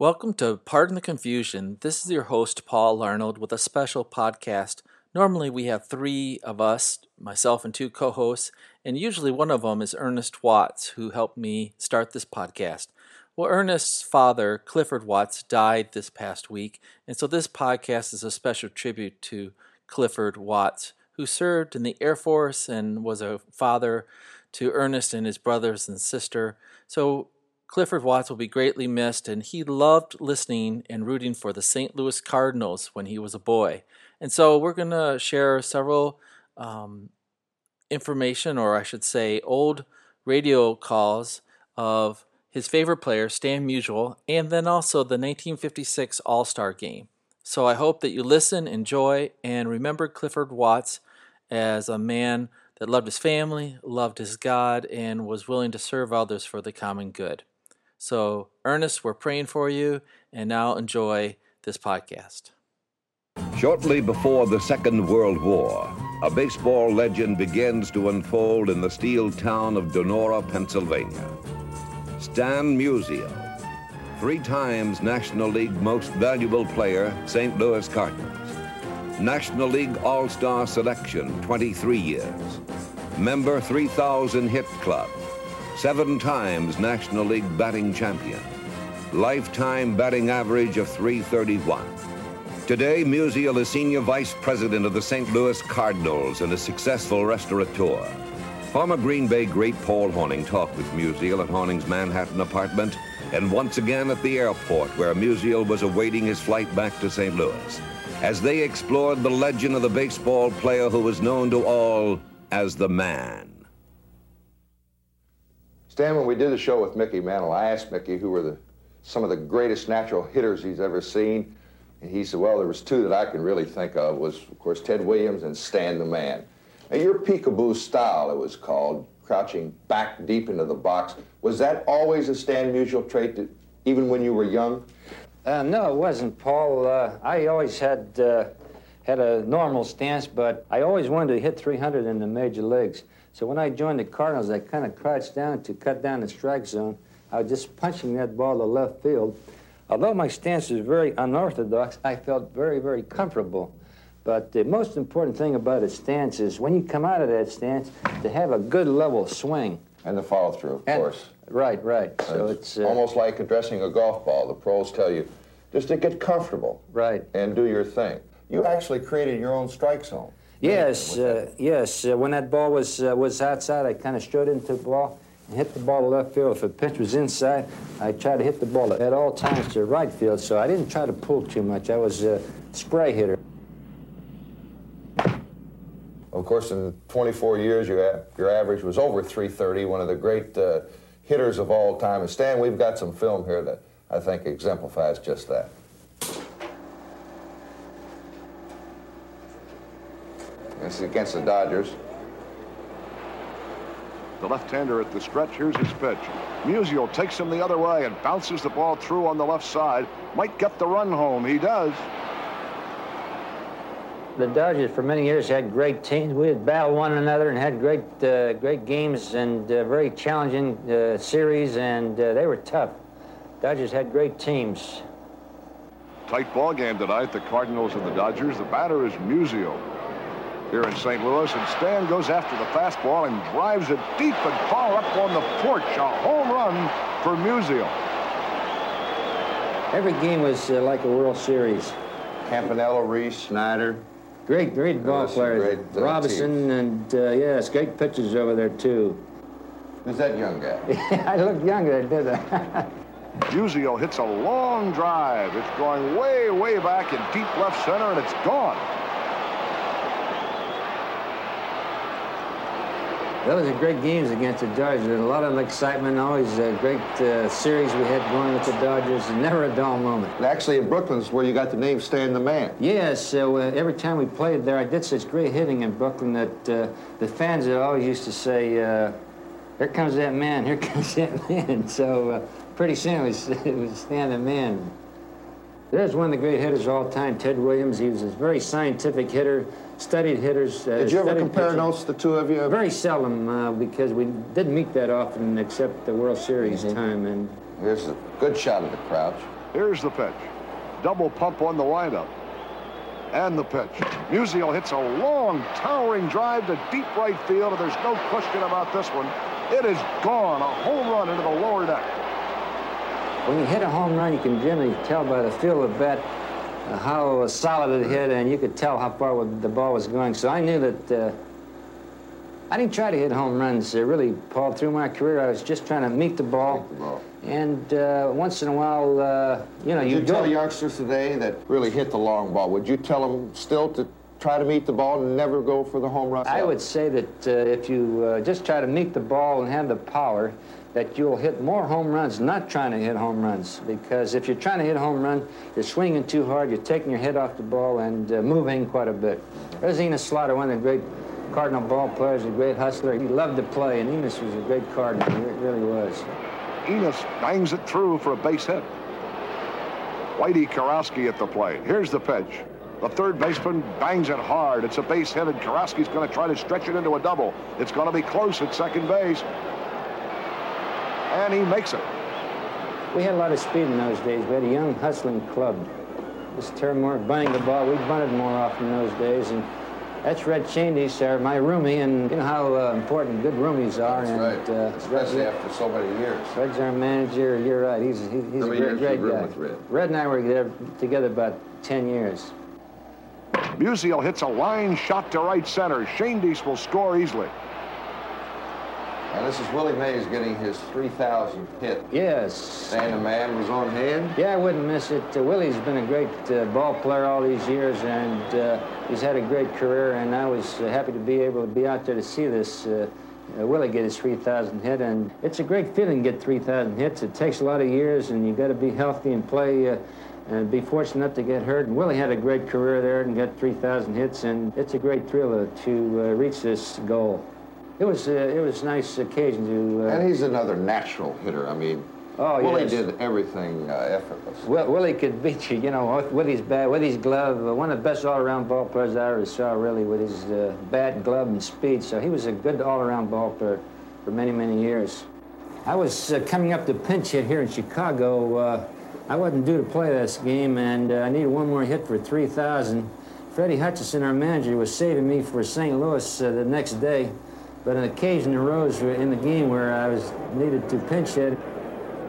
Welcome to Pardon the Confusion. This is your host, Paul Arnold, with a special podcast. Normally we have three of us, myself and two co-hosts, and usually one of them is Ernest Watts, who helped me start this podcast. Well, Ernest's father, Clifford Watts, died this past week, and so this podcast is a special tribute to Clifford Watts, who served in the Air Force and was a father to Ernest and his brothers and sister. So Clifford Watts will be greatly missed, and he loved listening and rooting for the St. Louis Cardinals when he was a boy. And so we're going to share several information, or I should say old radio calls of his favorite player, Stan Musial, and then also the 1956 All-Star Game. So I hope that you listen, enjoy, and remember Clifford Watts as a man that loved his family, loved his God, and was willing to serve others for the common good. So, Ernest, we're praying for you, and now enjoy this podcast. Shortly before the Second World War, a baseball legend begins to unfold in the steel town of Donora, Pennsylvania. Stan Musial, three times National League Most Valuable Player, St. Louis Cardinals. National League All-Star Selection, 23 years. Member 3,000 Hit Club. 7 times National League batting champion. Lifetime batting average of .331. Today, Musial is senior vice president of the St. Louis Cardinals and a successful restaurateur. Former Green Bay great Paul Hornung talked with Musial at Hornung's Manhattan apartment and once again at the airport where Musial was awaiting his flight back to St. Louis as they explored the legend of the baseball player who was known to all as the Man. Stan, when we did the show with Mickey Mantle, I asked Mickey who were some of the greatest natural hitters he's ever seen. And he said, well, there was two that I can really think of was, of course, Ted Williams and Stan the Man. Now, your peekaboo style, it was called, crouching back deep into the box. Was that always a Stan Musial trait, that, even when you were young? No, it wasn't, Paul. I always had a normal stance, but I always wanted to hit 300 in the major leagues. So when I joined the Cardinals, I kind of crouched down to cut down the strike zone. I was just punching that ball to left field. Although my stance was very unorthodox, I felt very, very comfortable. But the most important thing about a stance is when you come out of that stance, to have a good level swing. And the follow-through, of course. Right, right. So it's almost like addressing a golf ball. The pros tell you just to get comfortable. Right. And do your thing. You actually created your own strike zone. Yes, yes. When that ball was outside, I kind of strode into the ball and hit the ball to left field. If the pitch was inside, I tried to hit the ball at all times to right field, so I didn't try to pull too much. I was a spray hitter. Of course, in 24 years, your average was over .330, one of the great hitters of all time. And Stan, we've got some film here that I think exemplifies just that. It's against the Dodgers. The left-hander at the stretch. Here's his pitch. Musial takes him the other way and bounces the ball through on the left side. Might get the run home. He does. The Dodgers, for many years, had great teams. We had battled one another and had great games and very challenging series, and they were tough. Dodgers had great teams. Tight ball game tonight, the Cardinals and the Dodgers. The batter is Musial here in St. Louis, and Stan goes after the fastball and drives it deep and far up on the porch. A home run for Musial. Every game was like a World Series. Campanella, Reese, Snyder. Great ball players. Great, Robinson team. And, yes, great pitchers over there, too. Who's that young guy? I looked younger, did I? Musial hits a long drive. It's going way, way back in deep left center, and it's gone. Those are great games against the Dodgers. There's a lot of excitement, always a great series we had going with the Dodgers. Never a dull moment. Actually, in Brooklyn's where you got the name Stan the Man. Yes, so every time we played there, I did such great hitting in Brooklyn that the fans always used to say, here comes that man, here comes that man. So pretty soon it was Stan the Man. There's one of the great hitters of all time, Ted Williams. He was a very scientific hitter, studied hitters. Did you ever compare notes, the two of you? Very seldom, because we didn't meet that often except the World Series time. And here's a good shot of the crouch. Here's the pitch. Double pump on the windup. And the pitch. Musial hits a long, towering drive to deep right field, and there's no question about this one. It is gone. A home run into the lower deck. When you hit a home run, you can generally tell by the feel of the bat how solid it hit, and you could tell how far the ball was going. So I knew that I didn't try to hit home runs, really, Paul. Through my career, I was just trying to meet the ball. And once in a while, you know, you tell youngsters today that really hit the long ball, would you tell them still to try to meet the ball and never go for the home run? I would say that if you just try to meet the ball and have the power, that you'll hit more home runs, not trying to hit home runs. Because if you're trying to hit a home run, you're swinging too hard, you're taking your head off the ball and moving quite a bit. There's Enos Slaughter, one of the great Cardinal ball players, a great hustler. He loved to play, and Enos was a great Cardinal. He really was. Enos bangs it through for a base hit. Whitey Karofsky at the plate. Here's the pitch. The third baseman bangs it hard. It's a base hit, and Karofsky's going to try to stretch it into a double. It's going to be close at second base. And he makes it. We had a lot of speed in those days. We had a young, hustling club. This term, more bunting the ball. We bunted more often in those days. And that's Red Schoendienst there, my roomie, and you know how important good roomies are. That's and, right. Especially after so many years. Red's our manager. You're right. He's a great guy. Red and I were there together about 10 years. Musial hits a line shot to right center. Schoendienst will score easily. And this is Willie Mays getting his 3,000th hit. Yes. And the man was on hand. Yeah, I wouldn't miss it. Willie's been a great ball player all these years, and he's had a great career, and I was happy to be able to be out there to see this Willie get his 3,000th hit. And it's a great feeling to get 3,000 hits. It takes a lot of years, and you got to be healthy and play and be fortunate not to get hurt. And Willie had a great career there and got 3,000 hits, and it's a great thrill to reach this goal. It was a nice occasion to... and he's another natural hitter. I mean, Willie did everything effortlessly. Willie could beat you, you know, with his bat, with his glove. One of the best all-around ball players I ever saw, really, with his bat, glove, and speed. So he was a good all-around ball player for many, many years. I was coming up to pinch hit here in Chicago. I wasn't due to play this game, and I needed one more hit for 3,000. Freddie Hutchinson, our manager, was saving me for St. Louis the next day. But an occasion arose in the game where I was needed to pinch hit.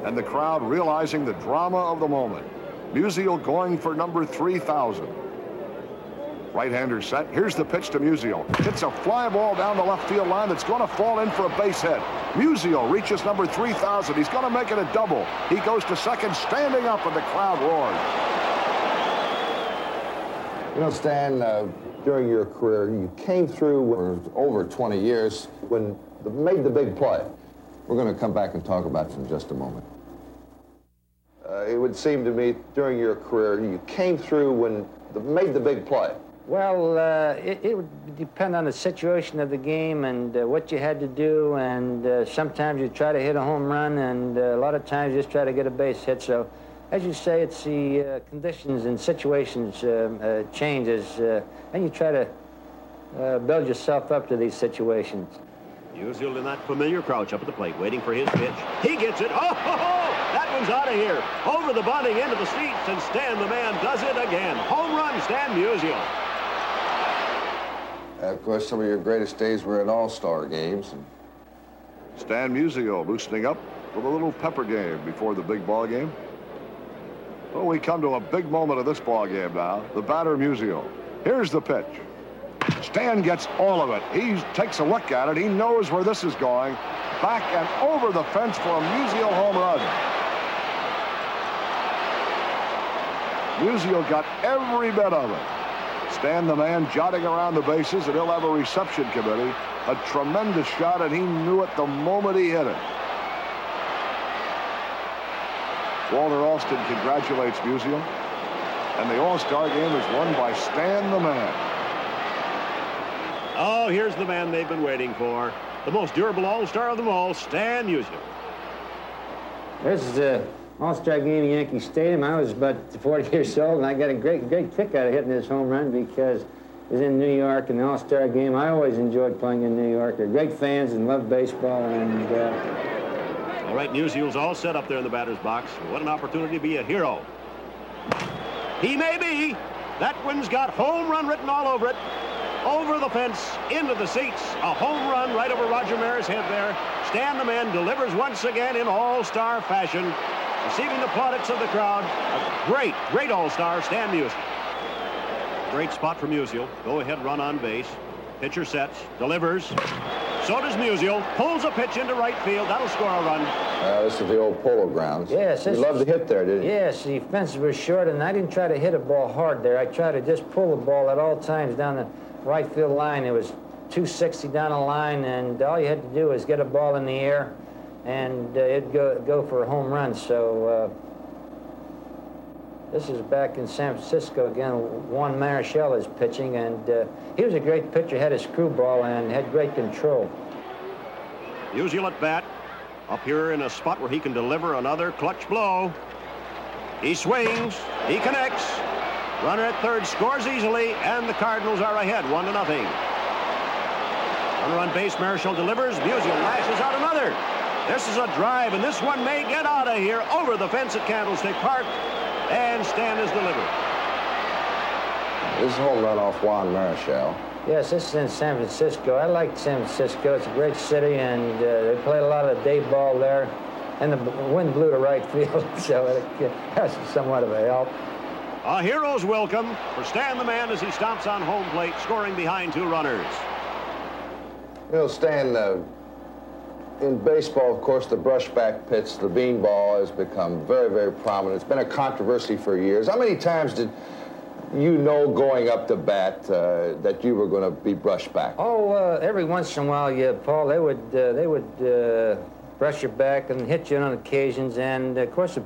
And the crowd realizing the drama of the moment. Musial going for number 3,000. Right-hander set. Here's the pitch to Musial. Hits a fly ball down the left field line that's going to fall in for a base hit. Musial reaches number 3,000. He's going to make it a double. He goes to second, standing up, and the crowd roars. You know, Stan, during your career, you came through for over 20 years when you made the big play. We're going to come back and talk about it in just a moment. It would seem to me during your career, you came through when you made the big play. Well, it would depend on the situation of the game and what you had to do. And sometimes you try to hit a home run, and a lot of times you just try to get a base hit. So, as you say, it's the conditions and situations changes, and you try to build yourself up to these situations. Musial in that familiar crouch up at the plate, waiting for his pitch. He gets it. Oh, ho, ho! That one's out of here. Over the bunting into the seats, and Stan the Man does it again. Home run, Stan Musial. Of course, some of your greatest days were in all-star games. And... Stan Musial loosening up with a little pepper game before the big ball game. Well, we come to a big moment of this ball game now. The batter, Musial. Here's the pitch. Stan gets all of it. He takes a look at it. He knows where this is going. Back and over the fence for a Musial home run. Musial got every bit of it. Stan the Man jotting around the bases, and he'll have a reception committee. A tremendous shot, and he knew it the moment he hit it. Walter Alston congratulates Musial, and the All-Star game is won by Stan the Man. Oh, here's the man they've been waiting for. The most durable All-Star of them all, Stan Musial. This is the All-Star game in Yankee Stadium. I was about 40 years old, and I got a great kick out of hitting this home run because it was in New York, and the All-Star game, I always enjoyed playing in New York. They're great fans and love baseball, and... All right, Musial's all set up there in the batter's box. What an opportunity to be a hero. He may be. That one's got home run written all over it. Over the fence, into the seats. A home run right over Roger Maris' head there. Stan the Man delivers once again in all-star fashion. Receiving the plaudits of the crowd. A great, great all-star, Stan Musial. Great spot for Musial. Go-ahead run on base. Pitcher sets, delivers. So does Musial. Pulls a pitch into right field. That'll score a run. This is the old Polo Grounds. Yes. You loved to hit there, didn't you? Yes, the fence was short, and I didn't try to hit a ball hard there. I tried to just pull the ball at all times down the right field line. It was 260 down the line, and all you had to do was get a ball in the air, and it'd go for a home run. So this is back in San Francisco again. Juan Marichal is pitching, and he was a great pitcher, had a screwball, and had great control. Musial at bat, up here in a spot where he can deliver another clutch blow. He swings, he connects. Runner at third scores easily, and the Cardinals are ahead 1-0. Runner on base, Marichal delivers. Musial lashes out another. This is a drive, and this one may get out of here over the fence at Candlestick Park, and Stan is delivered. This is a home run off Juan Marichal. Yes, this is in San Francisco. I like San Francisco. It's a great city, and they play a lot of day ball there, and the wind blew to right field, so that's somewhat of a help. A hero's welcome for Stan the Man as he stomps on home plate, scoring behind two runners. You know, Stan, in baseball, of course, the brushback pitch, the beanball, has become very, very prominent. It's been a controversy for years. How many times did you know going up to bat that you were going to be brushed back? Oh, every once in a while, yeah, Paul. They would brush your back and hit you on occasions. And of course, the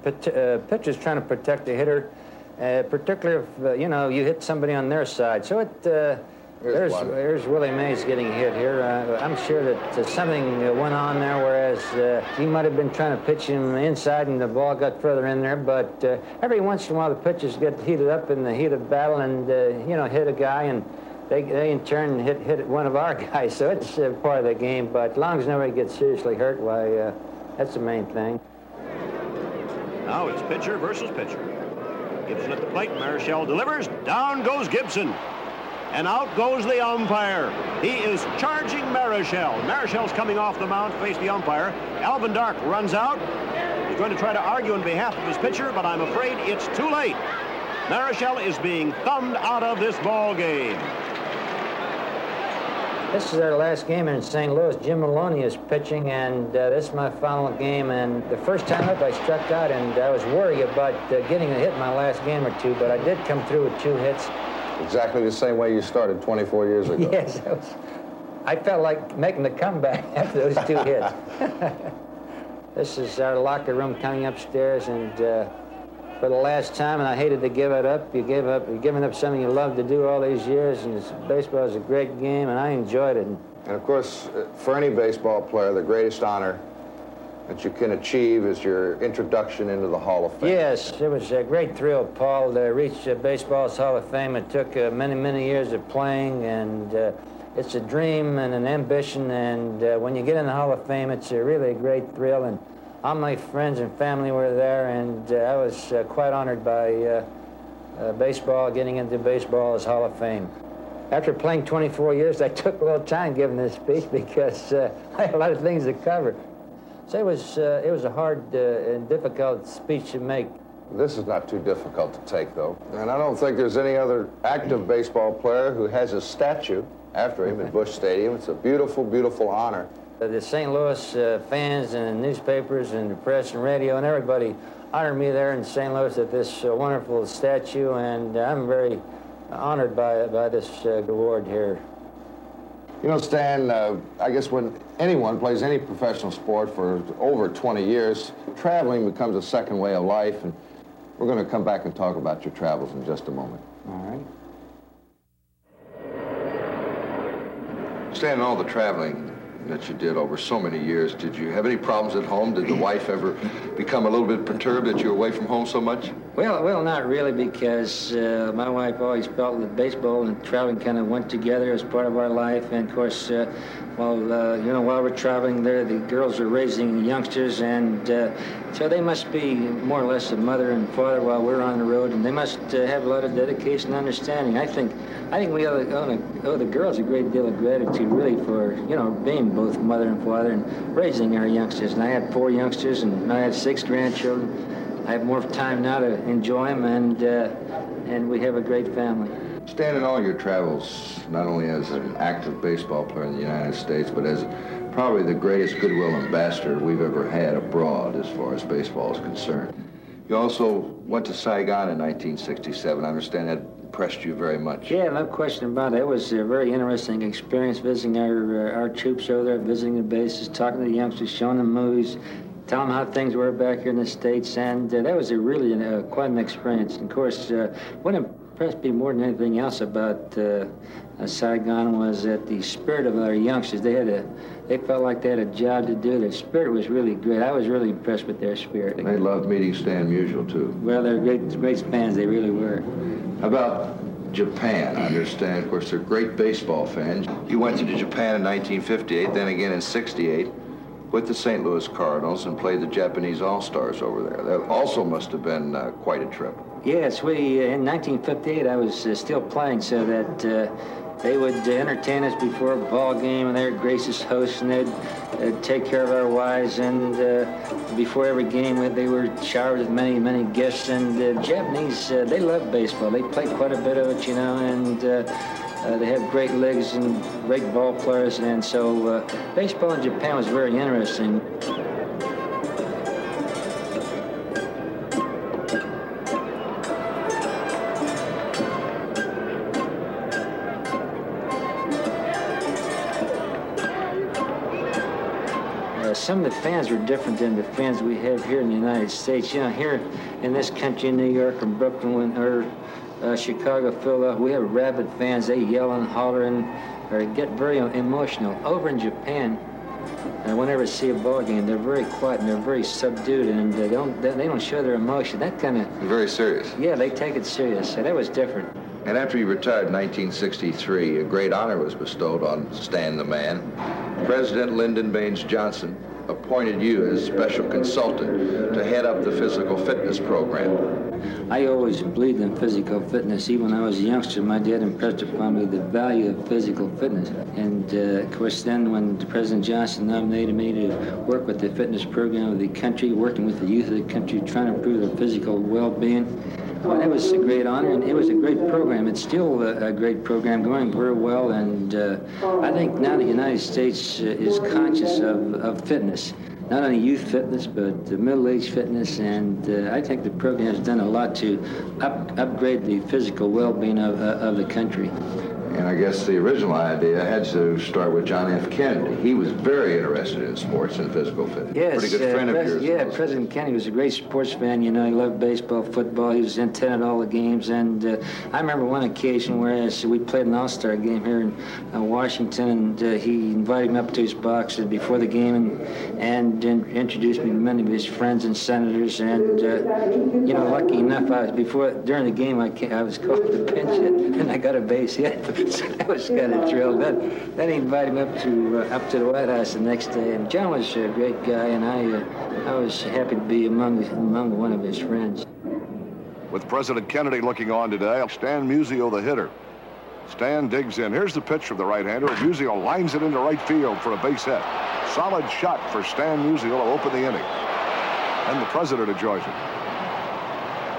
pitcher's trying to protect the hitter. Particularly if, you hit somebody on their side. So there's Willie Mays getting hit here. I'm sure that something went on there, whereas he might have been trying to pitch him inside and the ball got further in there. But every once in a while, the pitchers get heated up in the heat of battle and, hit a guy, and they in turn hit one of our guys. So it's part of the game. But as long as nobody gets seriously hurt, why, that's the main thing. Now it's pitcher versus pitcher. Gibson at the plate. Marichal delivers. Down goes Gibson. And out goes the umpire. He is charging Marichal. Marichal's coming off the mound to face the umpire. Alvin Dark runs out. He's going to try to argue on behalf of his pitcher, but I'm afraid it's too late. Marichal is being thumbed out of this ball game. This is our last game in St. Louis. Jim Maloney is pitching, and this is my final game. And the first time up, I struck out, and I was worried about getting a hit in my last game or two, but I did come through with two hits. Exactly the same way you started 24 years ago. Yes, I felt like making the comeback after those two hits. This is our locker room coming upstairs, and for the last time, and I hated to give it up. You're giving up something you loved to do all these years, and baseball is a great game, and I enjoyed it. And, of course, for any baseball player, the greatest honor that you can achieve is your introduction into the Hall of Fame. Yes, it was a great thrill, Paul, to reach baseball's Hall of Fame. It took many, many years of playing, and it's a dream and an ambition, and when you get in the Hall of Fame, it's really a great thrill. And all my friends and family were there, and I was quite honored by baseball, getting into baseball as Hall of Fame. After playing 24 years, I took a little time giving this speech because I had a lot of things to cover. So it was a hard and difficult speech to make. This is not too difficult to take, though. And I don't think there's any other active baseball player who has a statue after him at Busch Stadium. It's a beautiful, beautiful honor. The St. Louis fans and newspapers and the press and radio and everybody honored me there in St. Louis at this wonderful statue, and I'm very honored by this award here. You know, Stan, I guess when anyone plays any professional sport for over 20 years, traveling becomes a second way of life, and we're going to come back and talk about your travels in just a moment. All right. Stan, all the traveling that you did over so many years. Did you have any problems at home? Did the wife ever become a little bit perturbed that you were away from home so much? Well, not really, because my wife always felt that baseball and traveling kind of went together as part of our life. And, of course, while we're traveling there, the girls are raising youngsters, and so they must be more or less a mother and father while we're on the road, and they must have a lot of dedication and understanding. I think we owe the girls a great deal of gratitude, really, for, being both mother and father and raising our youngsters. And I had 4 youngsters, and I had 6 grandchildren. I have more time now to enjoy them, and we have a great family. Stan, in all your travels, not only as an active baseball player in the United States, but as probably the greatest goodwill ambassador we've ever had abroad as far as baseball is concerned. You also went to Saigon in 1967. I understand that impressed you very much. Yeah, no question about it. It was a very interesting experience visiting our troops over there, visiting the bases, talking to the youngsters, showing them movies, telling them how things were back here in the States, and that was really quite an experience. And of course, what impressed me more than anything else about Saigon was that the spirit of our youngsters, they felt like they had a job to do. Their spirit was really great. I was really impressed with their spirit. They loved meeting Stan Musial, too. Well, they're great fans. They really were. About Japan, I understand, of course, they're great baseball fans. You went to Japan in 1958, then again in 1968 with the St. Louis Cardinals and played the Japanese All-Stars over there. That also must have been quite a trip. Yes, in 1958, I was still playing, so that they would entertain us before a ball game, and they were gracious hosts, and they'd take care of our wives, and before every game, they were showered with many, many gifts, and the Japanese, they love baseball. They play quite a bit of it, and they have great legs and great ball players, and so baseball in Japan was very interesting. Some of the fans were different than the fans we have here in the United States. Here in this country, in New York or Brooklyn or Chicago, Philadelphia, we have rabid fans. They yell and holler and or get very emotional. Over in Japan, whenever I see a ball game, they're very quiet and they're very subdued, and they don't show their emotion. That kind of... Very serious. Yeah, they take it serious. So that was different. And after he retired in 1963, a great honor was bestowed on Stan the Man. President Lyndon Baines Johnson appointed you as special consultant to head up the physical fitness program. I always believed in physical fitness. Even when I was a youngster, my dad impressed upon me the value of physical fitness. And, of course, then when President Johnson nominated me to work with the fitness program of the country, working with the youth of the country, trying to improve their physical well-being, well, it was a great honor, and it was a great program. It's still a great program, going very well, and I think now the United States is conscious of fitness, not only youth fitness, but middle-aged fitness, and I think the program has done a lot to upgrade the physical well-being of the country. And I guess the original idea had to start with John F. Kennedy. He was very interested in sports and physical fitness. Yes, pretty good friend of yours. Yeah, President Kennedy was a great sports fan. He loved baseball, football. He was in 10 at all the games. And I remember one occasion where we played an All-Star game here in Washington, and he invited me up to his box before the game and introduced me to many of his friends and senators. And lucky enough, during the game I was called to pinch hit, and I got a base hit. So that was kind of thrill. Then he invited me up to the White House the next day. And John was a great guy, and I was happy to be among one of his friends. With President Kennedy looking on today, Stan Musial, the hitter. Stan digs in. Here's the pitch from the right-hander. Musial lines it into right field for a base hit. Solid shot for Stan Musial to open the inning. And the president enjoys it.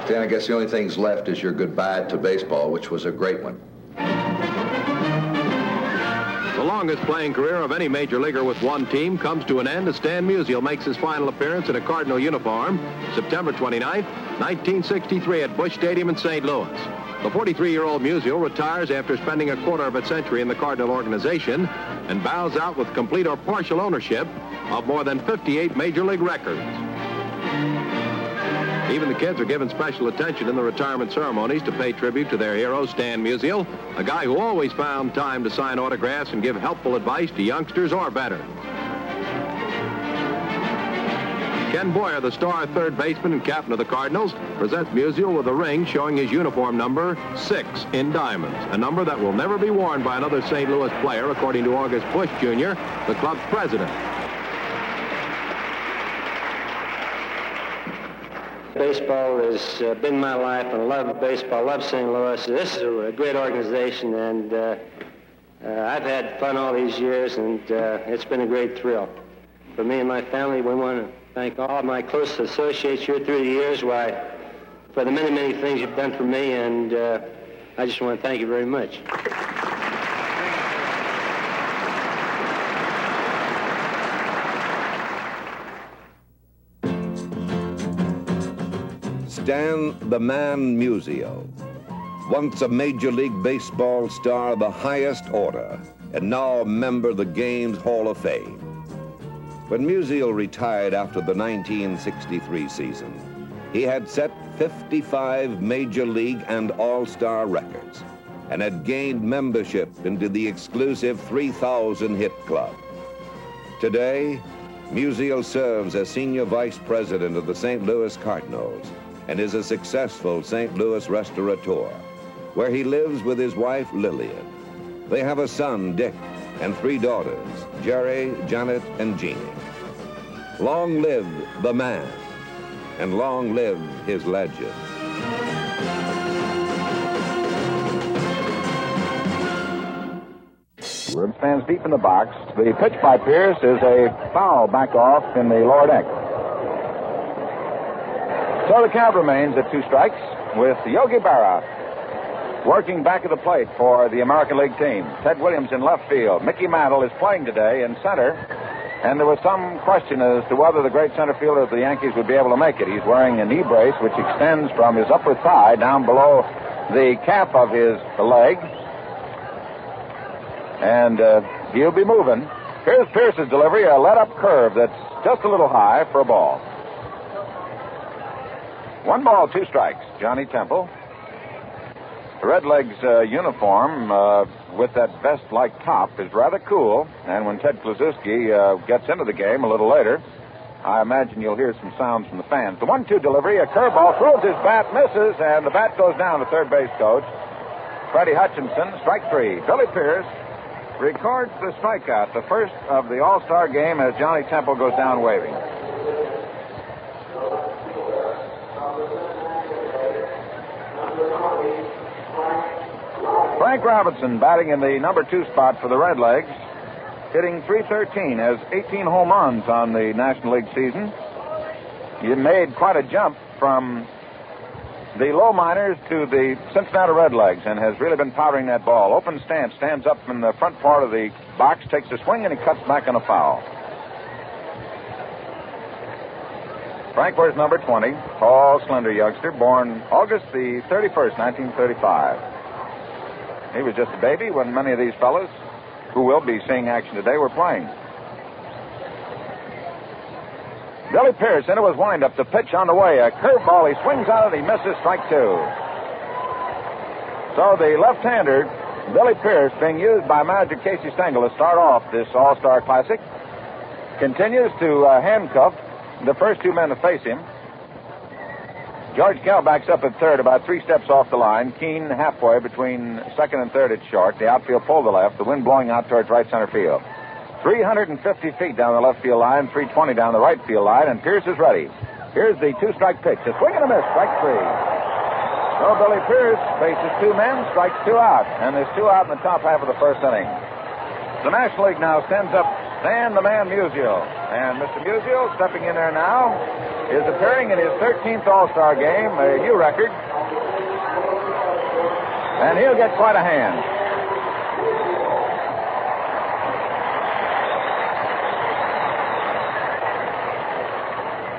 Stan, I guess the only thing's left is your goodbye to baseball, which was a great one. The longest playing career of any major leaguer with one team comes to an end as Stan Musial makes his final appearance in a Cardinal uniform September 29, 1963 at Busch Stadium in St. Louis. The 43-year-old Musial retires after spending a quarter of a century in the Cardinal organization and bows out with complete or partial ownership of more than 58 major league records. Even the kids are given special attention in the retirement ceremonies to pay tribute to their hero, Stan Musial, a guy who always found time to sign autographs and give helpful advice to youngsters or veterans. Ken Boyer, the star third baseman and captain of the Cardinals, presents Musial with a ring showing his uniform number 6 in diamonds, a number that will never be worn by another St. Louis player, according to August Bush, Jr., the club's president. Baseball has been my life, and I love baseball, I love St. Louis. This is a great organization, and I've had fun all these years, and it's been a great thrill. For me and my family, we want to thank all my close associates here through the years for the many, many things you've done for me, and I just want to thank you very much. Stan "The Man" Musial, once a Major League Baseball star of the highest order, and now a member of the game's Hall of Fame. When Musial retired after the 1963 season, he had set 55 Major League and All-Star records and had gained membership into the exclusive 3,000 hit club. Today, Musial serves as senior vice president of the St. Louis Cardinals and is a successful St. Louis restaurateur, where he lives with his wife, Lillian. They have a son, Dick, and 3 daughters, Jerry, Janet, and Jeannie. Long live the man, and long live his legend. Rib stands deep in the box. The pitch by Pierce is a foul back off in the lower deck. So the count remains at 2 strikes with Yogi Berra working back at the plate for the American League team. Ted Williams in left field. Mickey Mantle is playing today in center. And there was some question as to whether the great center fielder of the Yankees would be able to make it. He's wearing a knee brace which extends from his upper thigh down below the calf of his leg. And he'll be moving. Here's Pierce's delivery, a let-up curve that's just a little high for a ball. 1-2 strikes. Johnny Temple. The Redlegs uniform with that vest-like top is rather cool. And when Ted Kluszewski gets into the game a little later, I imagine you'll hear some sounds from the fans. The 1-2 delivery, a curveball throws his bat, misses, and the bat goes down to third base coach. Freddie Hutchinson, strike 3. Billy Pierce records the strikeout, the first of the All-Star game, as Johnny Temple goes down waving. Frank Robinson batting in the number 2 spot for the Redlegs, hitting .313, has 18 home runs on the National League season. He made quite a jump from the low minors to the Cincinnati Redlegs and has really been powdering that ball. Open stance, stands up in the front part of the box, takes a swing, and he cuts back on a foul. Frank wears number 20, tall, slender youngster, born August the 31st, 1935. He was just a baby when many of these fellas who will be seeing action today were playing. Billy Pierce into his windup, the pitch on the way. A curveball, he swings out and he misses, strike 2. So the left-hander, Billy Pierce, being used by manager Casey Stengel to start off this All-Star Classic, continues to handcuff the first 2 men to face him. George Kell backs up at third, about 3 steps off the line. Keene halfway between second and third at short. The outfield pull to the left. The wind blowing out towards right center field. 350 feet down the left field line, 320 down the right field line, and Pierce is ready. Here's the 2-strike pitch. A swing and a miss, strike 3. So Billy Pierce faces 2 men, strikes 2 out, and there's 2 out in the top half of the first inning. The National League now sends up Stan "The Man" Musial, and Mr. Musial stepping in there now is appearing in his 13th All-Star game, a new record, and he'll get quite a hand.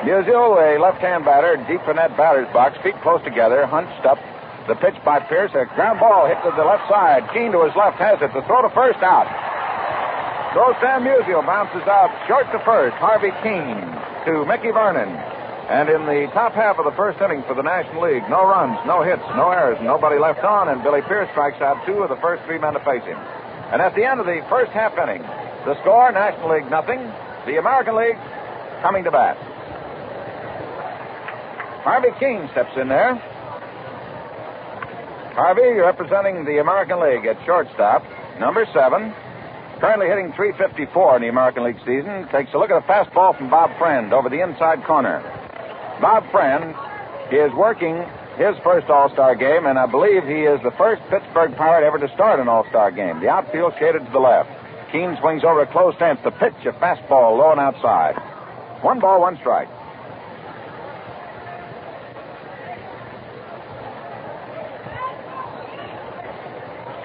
Musial, a left-hand batter, deep in that batter's box, feet close together, hunched up. The pitch by Pierce, a ground ball hit to the left side. Keene to his left has it. The throw to first, out. So Stan Musial bounces out short to first. Harvey Kuenn to Mickey Vernon. And in the top half of the first inning for the National League, no runs, no hits, no errors, nobody left on, and Billy Pierce strikes out two of the first three men to face him. And at the end of the first half inning, the score, National League nothing, the American League coming to bat. Harvey Kuenn steps in there. Harvey representing the American League at shortstop, number 7. Currently hitting .354 in the American League season. Takes a look at a fastball from Bob Friend over the inside corner. Bob Friend is working his first All-Star game, and I believe he is the first Pittsburgh Pirate ever to start an All-Star game. The outfield shaded to the left. Kuenn swings over a close stance. The pitch, a fastball low and outside. 1 ball, 1 strike.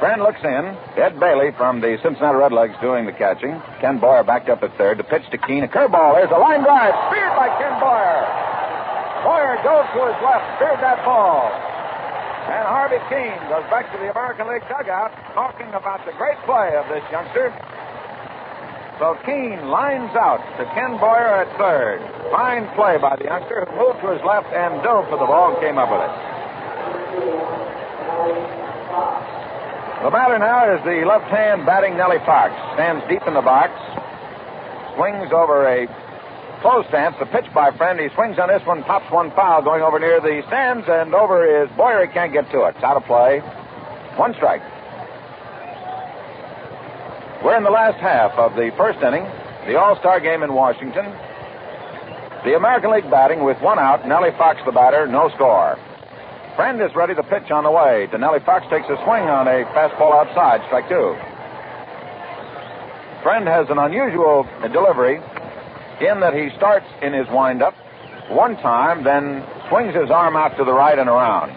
Friend looks in. Ed Bailey from the Cincinnati Redlegs doing the catching. Ken Boyer backed up at third. The pitch to Kuenn. A curveball. There's a line drive. Speared by Ken Boyer. Boyer goes to his left. Speared that ball. And Harvey Kuenn goes back to the American League dugout talking about the great play of this youngster. So Kuenn lines out to Ken Boyer at third. Fine play by the youngster who moved to his left and dove for the ball and came up with it. The batter now is the left-hand batting Nellie Fox. Stands deep in the box. Swings over a close stance. The pitch by Friend. He swings on this one. Pops one foul going over near the stands. And over is Boyer. He can't get to it. It's out of play. 1 strike. We're in the last half of the first inning. The All-Star game in Washington. The American League batting with 1 out. Nellie Fox the batter. No score. Friend is ready to pitch on the way. Nellie Fox takes a swing on a fastball outside. Strike 2. Friend has an unusual delivery in that he starts in his windup 1 time, then swings his arm out to the right and around.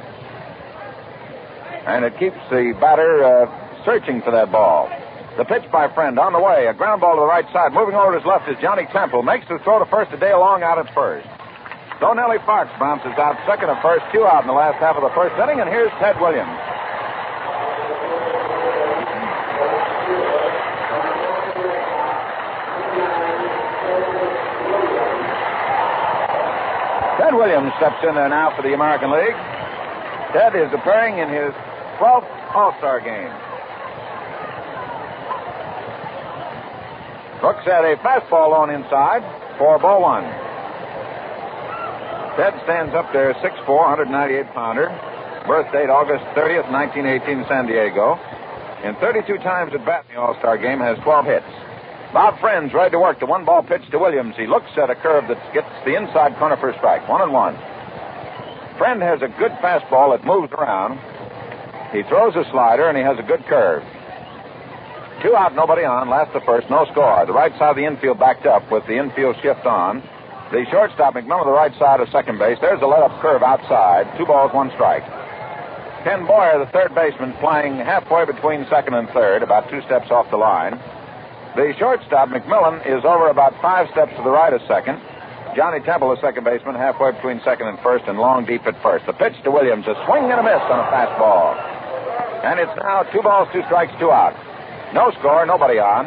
And it keeps the batter searching for that ball. The pitch by Friend on the way. A ground ball to the right side. Moving over to his left is Johnny Temple. Makes the throw to first to Dale Long out at first. So Nellie Fox bounces out second and first, 2 out in the last half of the first inning, and here's Ted Williams. Ted Williams steps in there now for the American League. Ted is appearing in his 12th All-Star game. Looks at a fastball on inside for ball 1. Ted stands up there, 6'4", 198-pounder. Birth date August 30th, 1918, San Diego. And 32 times at bat in the All-Star game, has 12 hits. Bob Friend's ready to work. The 1-ball pitch to Williams. He looks at a curve that gets the inside corner for a strike. 1-1. Friend has a good fastball that moves around. He throws a slider, and he has a good curve. 2 out, nobody on. Last to first, no score. The right side of the infield backed up with the infield shift on. The shortstop, McMillan, to the right side of second base. There's a let-up curve outside. 2 balls, 1 strike. Ken Boyer, the third baseman, flying halfway between second and third, about 2 steps off the line. The shortstop, McMillan, is over about 5 steps to the right of second. Johnny Temple, the second baseman, halfway between second and first, and Long deep at first. The pitch to Williams, a swing and a miss on a fastball. And it's now 2 balls, 2 strikes, 2 out. No score, nobody on.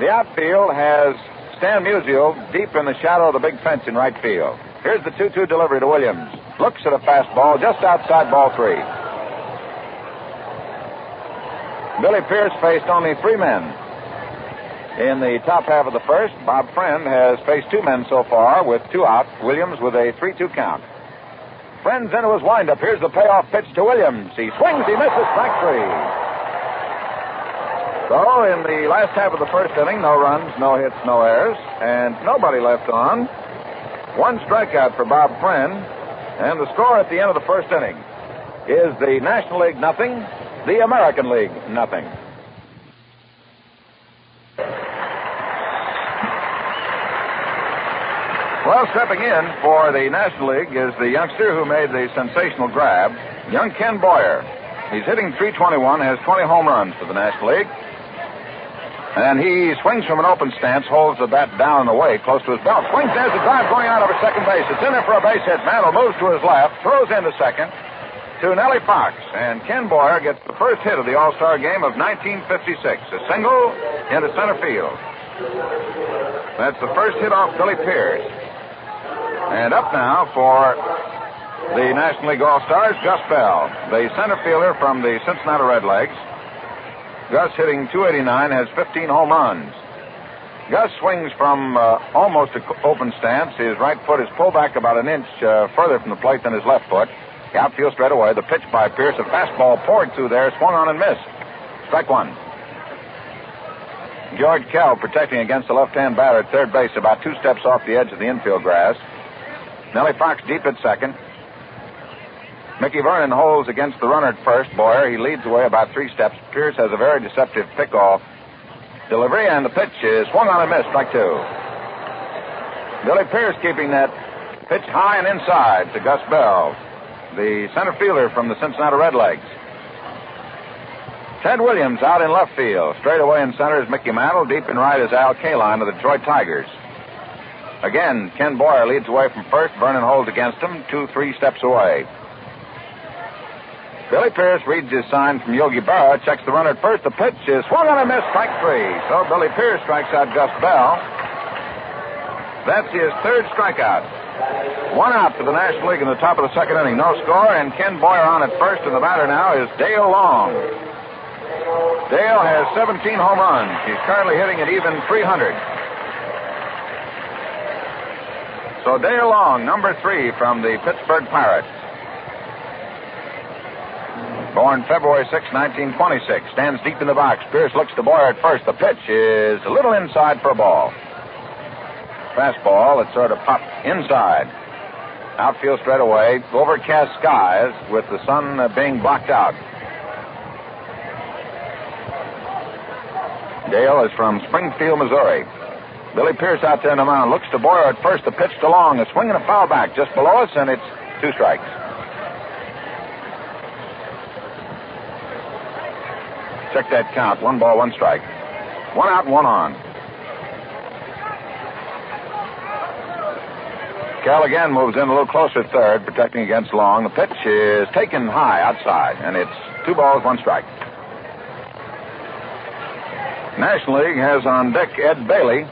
The outfield has Stan Musial deep in the shadow of the big fence in right field. Here's the 2-2 delivery to Williams. Looks at a fastball just outside ball 3. Billy Pierce faced only 3 men in the top half of the first. Bob Friend has faced 2 men so far with 2 out. Williams with a 3-2 count. Friend's into his windup. Here's the payoff pitch to Williams. He swings, he misses, strike 3. So, in the last half of the first inning, no runs, no hits, no errors, and nobody left on. 1 strikeout for Bob Friend, and the score at the end of the first inning is the National League nothing, the American League nothing. Well, stepping in for the National League is the youngster who made the sensational grab, young Ken Boyer. He's hitting .321, has 20 home runs for the National League. And he swings from an open stance, holds the bat down and away, close to his belt. Swings, there's a drive going out over second base. It's in there for a base hit. Mantle moves to his left, throws into second to Nellie Fox. And Ken Boyer gets the first hit of the All-Star game of 1956. A single into center field. That's the first hit off Billy Pierce. And up now for the National League All-Stars, Gus Bell, the center fielder from the Cincinnati Redlegs. Gus, hitting .289, has 15 home runs. Gus swings from almost an open stance. His right foot is pulled back about an inch further from the plate than his left foot. The outfield straight away. The pitch by Pierce. A fastball poured through there. Swung on and missed. Strike one. George Kell protecting against the left-hand batter at third base, about two steps off the edge of the infield grass. Nellie Fox deep at second. Mickey Vernon holds against the runner at first. Boyer, he leads away about three steps. Pierce has a very deceptive pickoff delivery, and the pitch is swung on and missed, strike two. Billy Pierce keeping that pitch high and inside to Gus Bell, the center fielder from the Cincinnati Redlegs. Ted Williams out in left field. Straight away in center is Mickey Mantle. Deep in right is Al Kaline of the Detroit Tigers. Again, Ken Boyer leads away from first. Vernon holds against him. 2-3 steps away. Billy Pierce reads his sign from Yogi Berra. Checks the runner at first. The pitch is swung on a miss. Strike three. So Billy Pierce strikes out Gus Bell. That's his third strikeout. One out for the National League in the top of the second inning. No score, and Ken Boyer on at first. And the batter now is Dale Long. Dale has 17 home runs. He's currently hitting at even 300. So Dale Long, number three from the Pittsburgh Pirates. Born February 6, 1926. Stands deep in the box. Pierce looks to Boyer at first. The pitch is a little inside for a ball. Fastball, it sort of popped inside. Outfield straight away. Overcast skies with the sun being blocked out. Dale is from Springfield, Missouri. Billy Pierce out there in the mound. Looks to Boyer at first. The pitch to Long. A swing and a foul back just below us, and it's two strikes. Check that count. One ball, one strike. One out, one on. Kell again moves in a little closer at third, protecting against Long. The pitch is taken high outside, and it's two balls, one strike. National League has on deck Ed Bailey,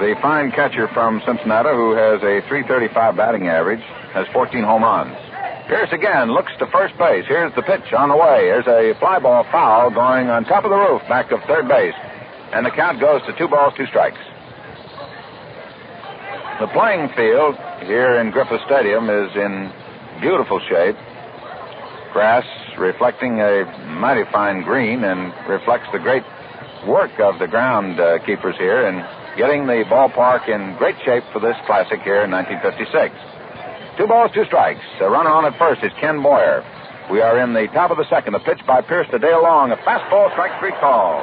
the fine catcher from Cincinnati, who has a .335 batting average, has 14 home runs. Pierce again looks to first base. Here's the pitch on the way. Here's a fly ball foul going on top of the roof back of third base. And the count goes to two balls, two strikes. The playing field here in Griffith Stadium is in beautiful shape. Grass reflecting a mighty fine green, and reflects the great work of the ground keepers here in getting the ballpark in great shape for this classic here in 1956. Two balls, two strikes. A runner on at first is Ken Boyer. We are in the top of the second. The pitch by Pierce to Dale Long. A fastball, strike three call.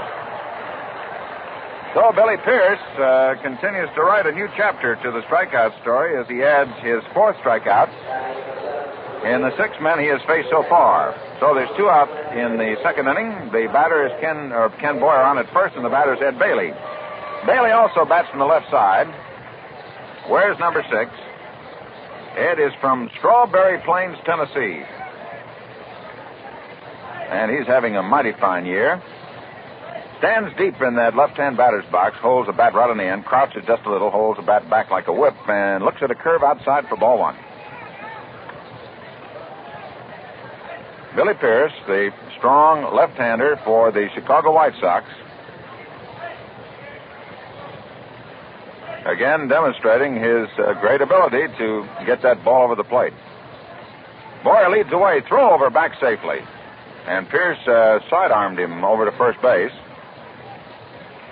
So Billy Pierce continues to write a new chapter to the strikeout story as he adds his fourth strikeout in the six men he has faced so far. So there's two out in the second inning. The batter is Ken Boyer on at first, and the batter is Ed Bailey. Bailey also bats from the left side. Where's number six? Ed is from Strawberry Plains, Tennessee. And he's having a mighty fine year. Stands deep in that left-hand batter's box, holds the bat right on the end, crouches just a little, holds the bat back like a whip, and looks at a curve outside for ball one. Billy Pierce, the strong left-hander for the Chicago White Sox, again demonstrating his great ability to get that ball over the plate. Boyer leads away, throw over back safely, and Pierce sidearmed him over to first base,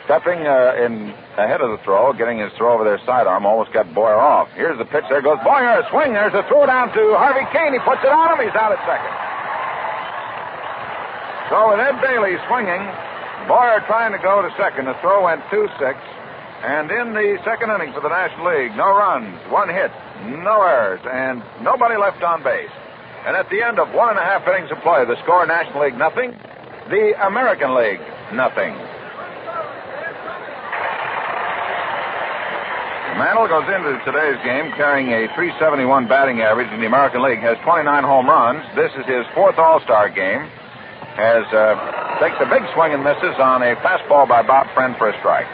stepping in ahead of the throw, getting his throw over their sidearm, almost got Boyer off. Here's the pitch, there goes Boyer, a swing, there's a throw down to Harvey Kuenn, he puts it on him, he's out at second. So with Ed Bailey swinging, Boyer trying to go to second. The throw went 2-6. And in the second inning for the National League, no runs, one hit, no errors, and nobody left on base. And at the end of 1.5 innings of play, the score, National League, nothing. The American League, nothing. Mantle goes into today's game carrying a .371 batting average in the American League, has 29 home runs. This is his fourth All-Star game. Takes a big swing and misses on a fastball by Bob Friend for a strike.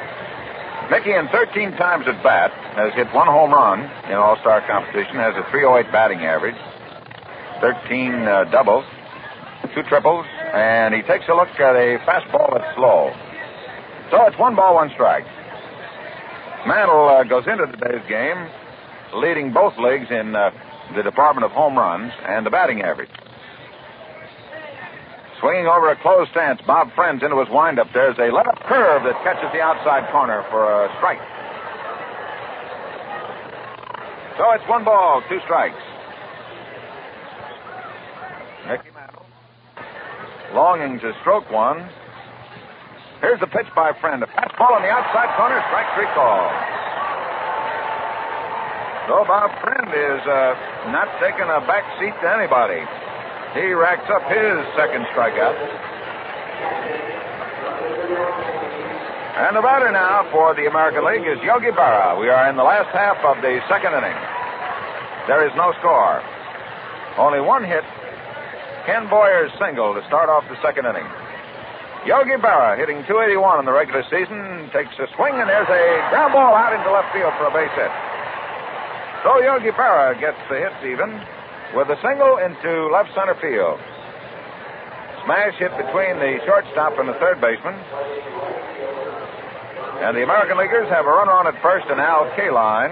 Mickey, in 13 times at bat, has hit one home run in all-star competition, has a .308 batting average, 13 doubles, 2 triples, and he takes a look at a fastball that's slow. So it's 1-1 strike. Mantle goes into today's game leading both leagues in the Department of Home Runs and the batting average. Swinging over a closed stance, Bob Friend's into his windup. There's a left curve that catches the outside corner for a strike. So it's 1-2 strikes. Mickey Mantle, longing to stroke one. Here's the pitch by Friend. A fastball on the outside corner, strike three call. So Bob Friend is not taking a back seat to anybody. He racks up his second strikeout. And the batter now for the American League is Yogi Berra. We are in the last half of the second inning. There is no score. Only one hit. Ken Boyer's single to start off the second inning. Yogi Berra hitting .281 in the regular season. Takes a swing, and there's a ground ball out into left field for a base hit. So Yogi Berra gets the hits even, with a single into left center field. Smash hit between the shortstop and the third baseman. And the American Leaguers have a runner on at first, and Al Kaline,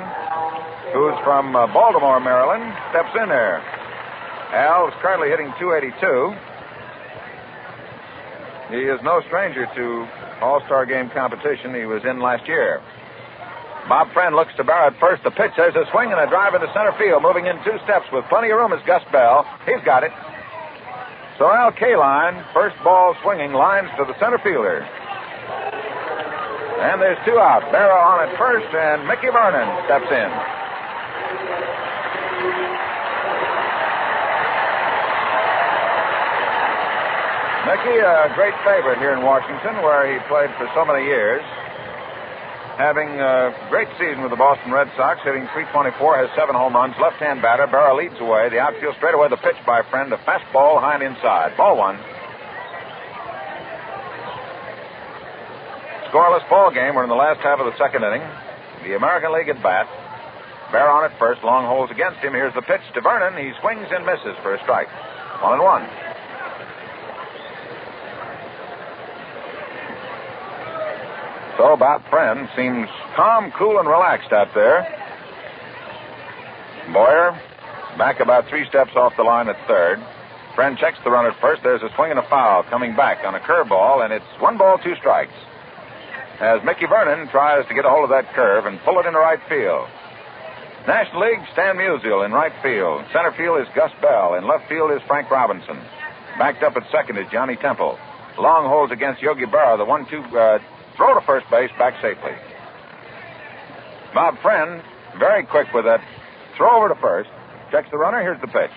who's from Baltimore, Maryland, steps in there. Al is currently hitting .282. He is no stranger to all-star game competition. He was in last year. Bob Friend looks to Barrett first. The pitch, there's a swing and a drive into center field. Moving in 2 steps with plenty of room is Gus Bell. He's got it. So Al Kaline, first ball swinging, lines to the center fielder. And there's 2 out. Barra on at first, and Mickey Vernon steps in. Mickey, a great favorite here in Washington, where he played for so many years. Having a great season with the Boston Red Sox, hitting .324, has 7 home runs. Left-hand batter, Berra leads away. The outfield straight away, the pitch by Friend. A fastball high and inside. Ball one. Scoreless ball game. We're in the last half of the second inning. The American League at bat. Berra on at first. Long holds against him. Here's the pitch to Vernon. He swings and misses for a strike. 1-1. So Bob Friend seems calm, cool, and relaxed out there. Boyer back about 3 steps off the line at third. Friend checks the run at first. There's a swing and a foul coming back on a curveball, and it's 1-2 strikes. As Mickey Vernon tries to get a hold of that curve and pull it into right field. National League, Stan Musial in right field. Center field is Gus Bell. In left field is Frank Robinson. Backed up at second is Johnny Temple. Long holds against Yogi Berra. The 1-2... throw to first base, back safely. Bob Friend, very quick with that throw over to first. Checks the runner, here's the pitch.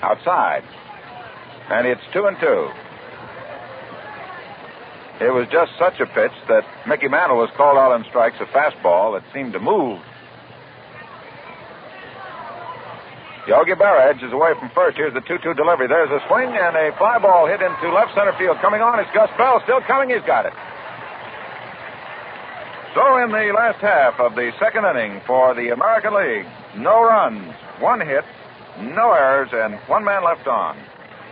Outside. And it's 2-2. It was just such a pitch that Mickey Mantle was called out on strikes, a fastball that seemed to move. Yogi Berra edges away from first. Here's the 2-2 delivery. There's a swing and a fly ball hit into left center field. Coming on, it's Gus Bell. Still coming, he's got it. So in the last half of the second inning for the American League, no runs, 1 hit, no errors, and 1 man left on.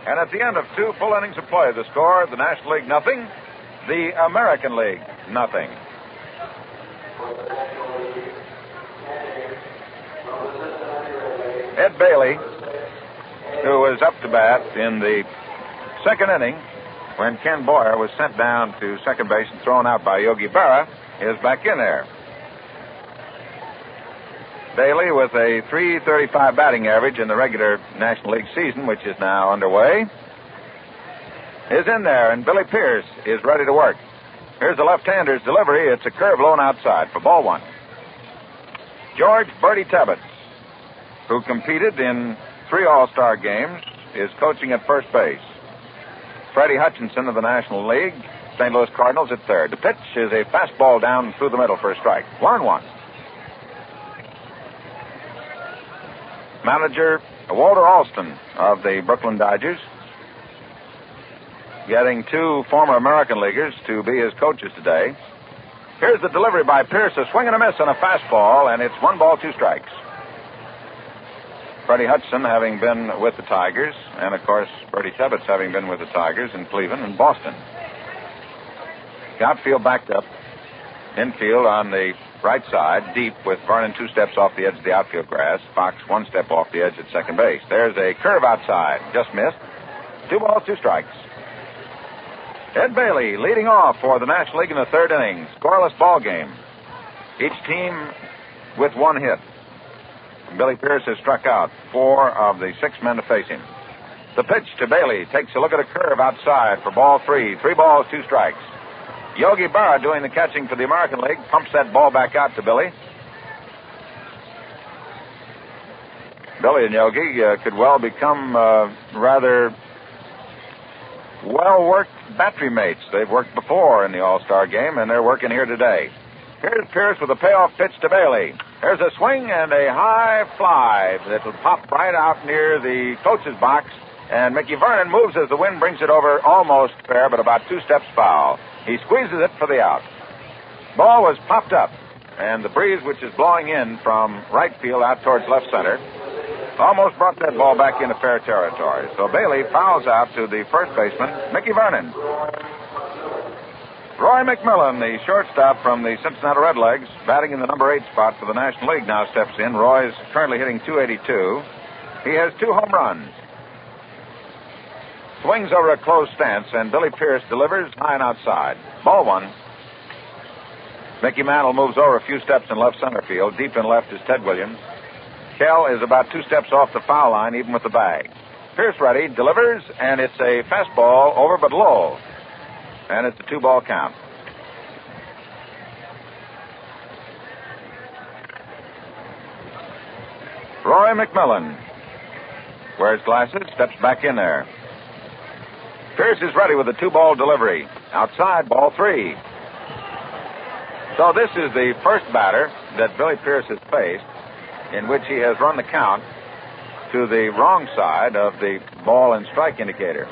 And at the end of 2 full innings of play, the score, the National League, nothing. The American League, nothing. Ed Bailey, who was up to bat in the second inning when Ken Boyer was sent down to second base and thrown out by Yogi Berra, is back in there. Bailey with a .335 batting average in the regular National League season, which is now underway, is in there, and Billy Pierce is ready to work. Here's the left-hander's delivery. It's a curve blown outside for ball one. George Bertie Tebbets, who competed in 3 All-Star games, is coaching at first base. Freddie Hutchinson of the National League, St. Louis Cardinals at third. The pitch is a fastball down through the middle for a strike. 1-1. Manager Walter Alston of the Brooklyn Dodgers, getting 2 former American Leaguers to be his coaches today. Here's the delivery by Pierce, a swing and a miss on a fastball, and it's 1 ball, 2 strikes. Freddie Hutchinson having been with the Tigers, and of course, Bertie Tebbets having been with the Tigers in Cleveland and Boston. The outfield backed up. Infield on the right side, deep with Vernon 2 steps off the edge of the outfield grass. Fox 1 step off the edge at second base. There's a curve outside, just missed. 2 balls, 2 strikes. Ed Bailey leading off for the National League in the third inning. Scoreless ball game. Each team with 1 hit. Billy Pierce has struck out 4 of the 6 men to face him. The pitch to Bailey takes a look at a curve outside for ball 3. 3 balls, 2 strikes. Yogi Berra doing the catching for the American League. Pumps that ball back out to Billy. Billy and Yogi could well become rather well-worked battery mates. They've worked before in the All-Star game, and they're working here today. Here's Pierce with a payoff pitch to Bailey. There's a swing and a high fly that'll pop right out near the coach's box, and Mickey Vernon moves as the wind brings it over almost fair, but about 2 steps foul. He squeezes it for the out. Ball was popped up, and the breeze, which is blowing in from right field out towards left center, almost brought that ball back into fair territory. So Bailey fouls out to the first baseman, Mickey Vernon. Roy McMillan, the shortstop from the Cincinnati Redlegs, batting in the number 8 spot for the National League, now steps in. Roy's currently hitting .282. He has 2 home runs. Swings over a closed stance, and Billy Pierce delivers high and outside. Ball 1. Mickey Mantle moves over a few steps in left center field. Deep in left is Ted Williams. Kell is about 2 steps off the foul line, even with the bag. Pierce ready, delivers, and it's a fastball over but low. And it's a 2-ball count. Roy McMillan wears glasses, steps back in there. Pierce is ready with a 2-ball delivery. Outside, ball 3. So this is the first batter that Billy Pierce has faced in which he has run the count to the wrong side of the ball and strike indicator.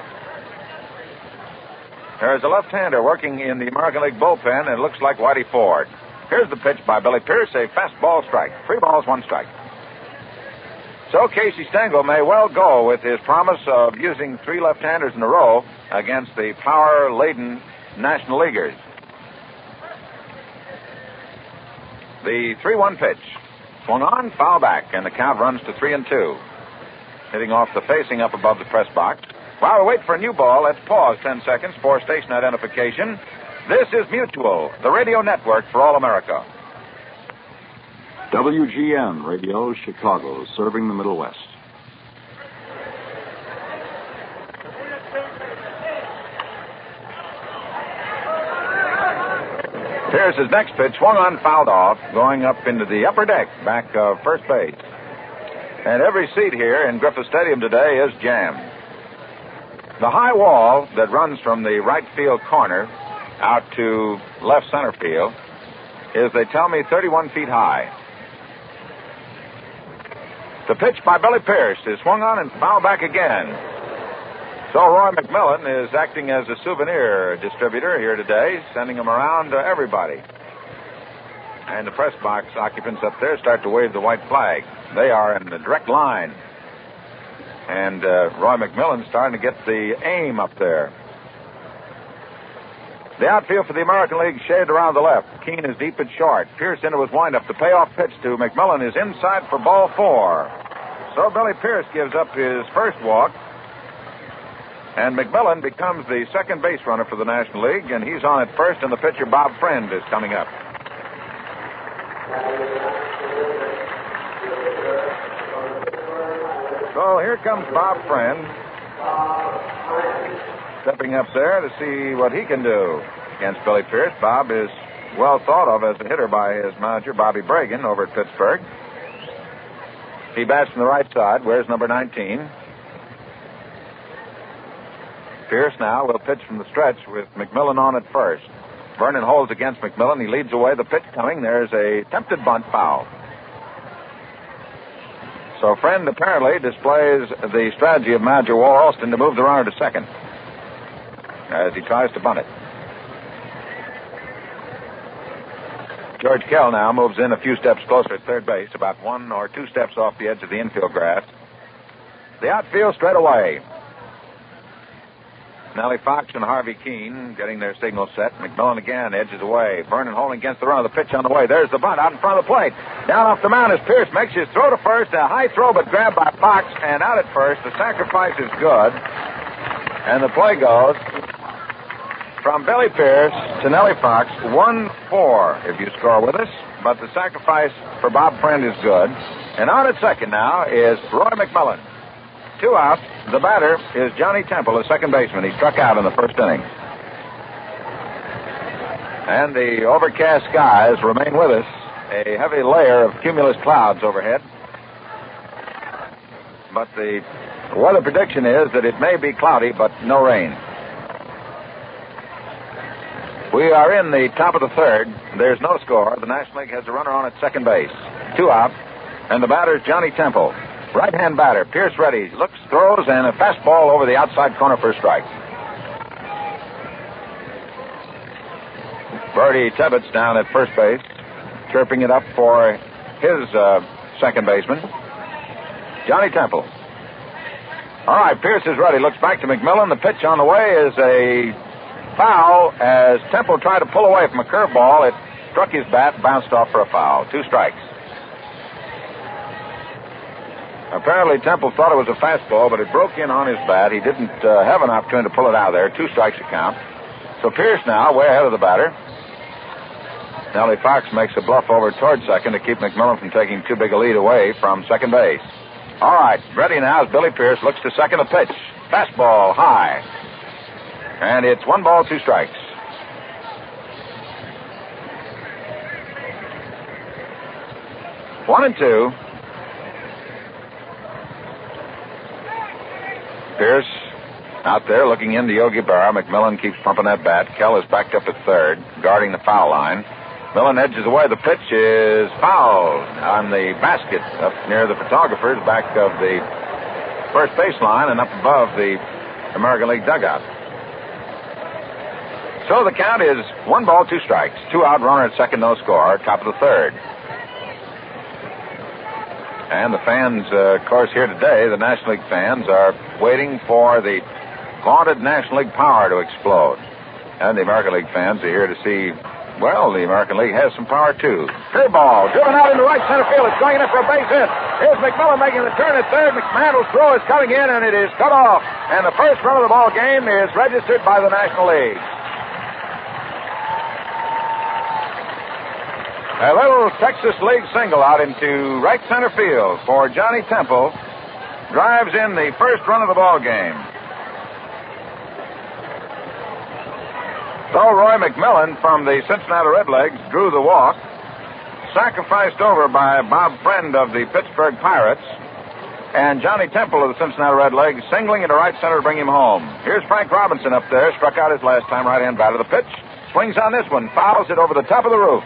There's a left-hander working in the American League bullpen, and it looks like Whitey Ford. Here's the pitch by Billy Pierce, a fastball strike. 3 balls, 1 strike. So Casey Stengel may well go with his promise of using 3 left-handers in a row against the power-laden National Leaguers. The 3-1 pitch. Swung on, foul back, and the count runs to 3-2. Hitting off the facing up above the press box. While we wait for a new ball, let's pause 10 seconds for station identification. This is Mutual, the radio network for all America. WGN Radio Chicago, serving the Middle West. Pierce's next pitch swung on, fouled off, going up into the upper deck, back of first base. And every seat here in Griffith Stadium today is jammed. The high wall that runs from the right field corner out to left center field is, they tell me, 31 feet high. The pitch by Billy Pierce is swung on and fouled back again. So Roy McMillan is acting as a souvenir distributor here today, sending them around to everybody. And the press box occupants up there start to wave the white flag. They are in the direct line. And Roy McMillan's starting to get the aim up there. The outfield for the American League shaved around the left. Keene is deep and short. Pierce into his windup. The payoff pitch to McMillan is inside for ball 4. So Billy Pierce gives up his first walk. And McMillan becomes the second base runner for the National League, and he's on at first, and the pitcher Bob Friend is coming up. So here comes Bob Friend, stepping up there to see what he can do against Billy Pierce. Bob is well thought of as a hitter by his manager, Bobby Bragan, over at Pittsburgh. He bats from the right side, wears number 19. Pierce now will pitch from the stretch with McMillan on at first. Vernon holds against McMillan. He leads away. The pitch coming. There's a tempted bunt foul. So Friend apparently displays the strategy of manager Walter Alston to move the runner to second as he tries to bunt it. George Kell now moves in a few steps closer at third base, about one or two steps off the edge of the infield grass. The outfield straight away. Nellie Fox and Harvey Kuenn getting their signal set. McMillan again edges away. Vernon holding against the run of the pitch on the way. There's the bunt out in front of the plate. Down off the mound as Pierce makes his throw to first. A high throw but grabbed by Fox and out at first. The sacrifice is good. And the play goes from Billy Pierce to Nellie Fox, 1-4 if you score with us. But the sacrifice for Bob Friend is good. And on at second now is Roy McMillan. Two out. The batter is Johnny Temple, the second baseman. He struck out in the first inning. And the overcast skies remain with us. A heavy layer of cumulus clouds overhead. But the weather prediction is that it may be cloudy, but no rain. We are in the top of the third. There's no score. The National League has a runner on at second base. Two out. And the batter is Johnny Temple. Right-hand batter, Pierce ready, looks, throws, and a fastball over the outside corner for a strike. Bertie Tebbets down at first base, chirping it up for his second baseman, Johnny Temple. All right, Pierce is ready, looks back to McMillan. The pitch on the way is a foul as Temple tried to pull away from a curveball. It struck his bat, bounced off for a foul. Two strikes. Apparently, Temple thought it was a fastball, but it broke in on his bat. He didn't have an opportunity to pull it out of there. Two strikes to count. So Pierce now, way ahead of the batter. Nellie Fox makes a bluff over toward second to keep McMillan from taking too big a lead away from second base. All right, ready now as Billy Pierce looks to second, a pitch. Fastball high. And it's 1-2 strikes. One and two. Pierce out there looking into Yogi Berra. McMillan keeps pumping that bat. Kell is backed up at third, guarding the foul line. McMillan edges away. The pitch is fouled on the basket up near the photographer's back of the first baseline and up above the American League dugout. So the count is 1-2 strikes. Two out, runner at second, no score. Top of the third. And the fans, of course, here today, the National League fans, are waiting for the vaunted National League power to explode. And the American League fans are here to see, well, the American League has some power, too. Curveball, driven out into right center field. It's going in for a base hit. Here's McMillan making the turn at third. McMantle's throw is coming in, and it is cut off. And the first run of the ball game is registered by the National League. A little Texas League single out into right center field for Johnny Temple. Drives in the first run of the ball game. So Roy McMillan from the Cincinnati Redlegs drew the walk. Sacrificed over by Bob Friend of the Pittsburgh Pirates. And Johnny Temple of the Cincinnati Redlegs singling into right center to bring him home. Here's Frank Robinson up there. Struck out his last time, right-hand batter. The pitch swings on this one. Fouls it over the top of the roof.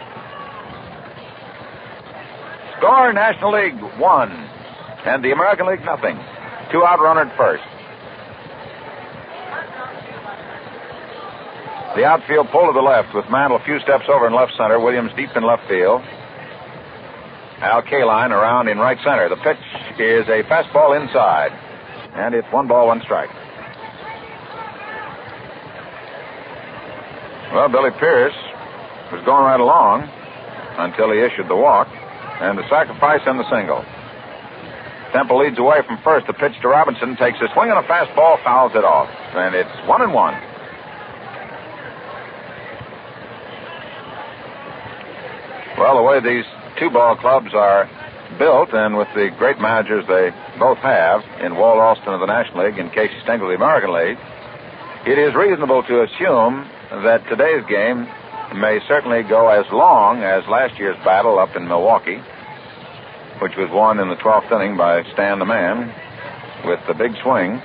Score, National League 1, and the American League nothing. Two out, runner at first. The outfield pull to the left with Mantle a few steps over in left center. Williams deep in left field. Al Kaline around in right center. The pitch is a fastball inside, and it's 1-1 strike. Well, Billy Pierce was going right along until he issued the walk. And the sacrifice and the single. Temple leads away from first. The pitch to Robinson takes a swing and a fastball, fouls it off. And it's 1-1. Well, the way these two ball clubs are built, and with the great managers they both have, in Walter Alston of the National League and Casey Stengel of the American League, it is reasonable to assume that today's game may certainly go as long as last year's battle up in Milwaukee, which was won in the 12th inning by Stan the Man with the big swing.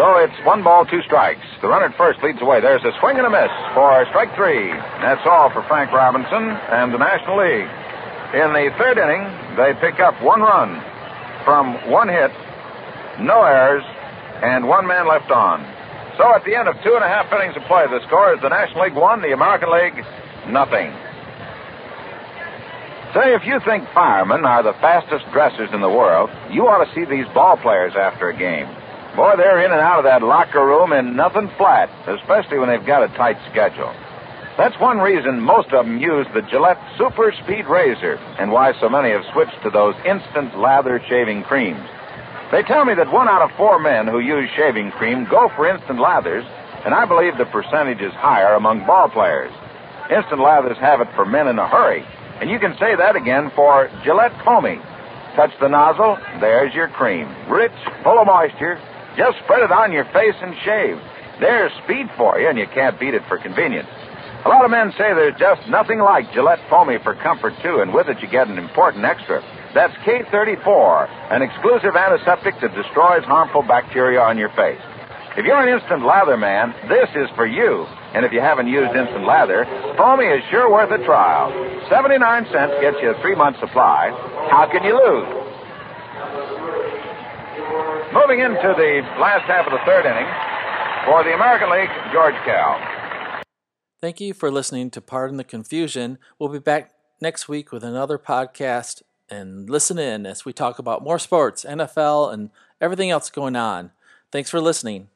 So it's 1-2 strikes. The runner at first leads away. There's a swing and a miss for strike three. That's all for Frank Robinson and the National League. In the third inning, they pick up one run from one hit, no errors, and one man left on. So at the end of 2.5 innings of play, the score is the National League 1, the American League nothing. Say, if you think firemen are the fastest dressers in the world, you ought to see these ball players after a game. Boy, they're in and out of that locker room in nothing flat, especially when they've got a tight schedule. That's one reason most of them use the Gillette Super Speed Razor and why so many have switched to those instant lather shaving creams. They tell me that 1 out of 4 men who use shaving cream go for instant lathers, and I believe the percentage is higher among ball players. Instant lathers have it for men in a hurry, and you can say that again for Gillette Foamy. Touch the nozzle, there's your cream. Rich, full of moisture. Just spread it on your face and shave. There's speed for you, and you can't beat it for convenience. A lot of men say there's just nothing like Gillette Foamy for comfort, too, and with it you get an important extra. That's K34, an exclusive antiseptic that destroys harmful bacteria on your face. If you're an instant lather man, this is for you. And if you haven't used instant lather, Foamy is sure worth a trial. 79 cents gets you a 3-month supply. How can you lose? Moving into the last half of the third inning, for the American League, George Kell. Thank you for listening to Pardon the Confusion. We'll be back next week with another podcast, and listen in as we talk about more sports, NFL, and everything else going on. Thanks for listening.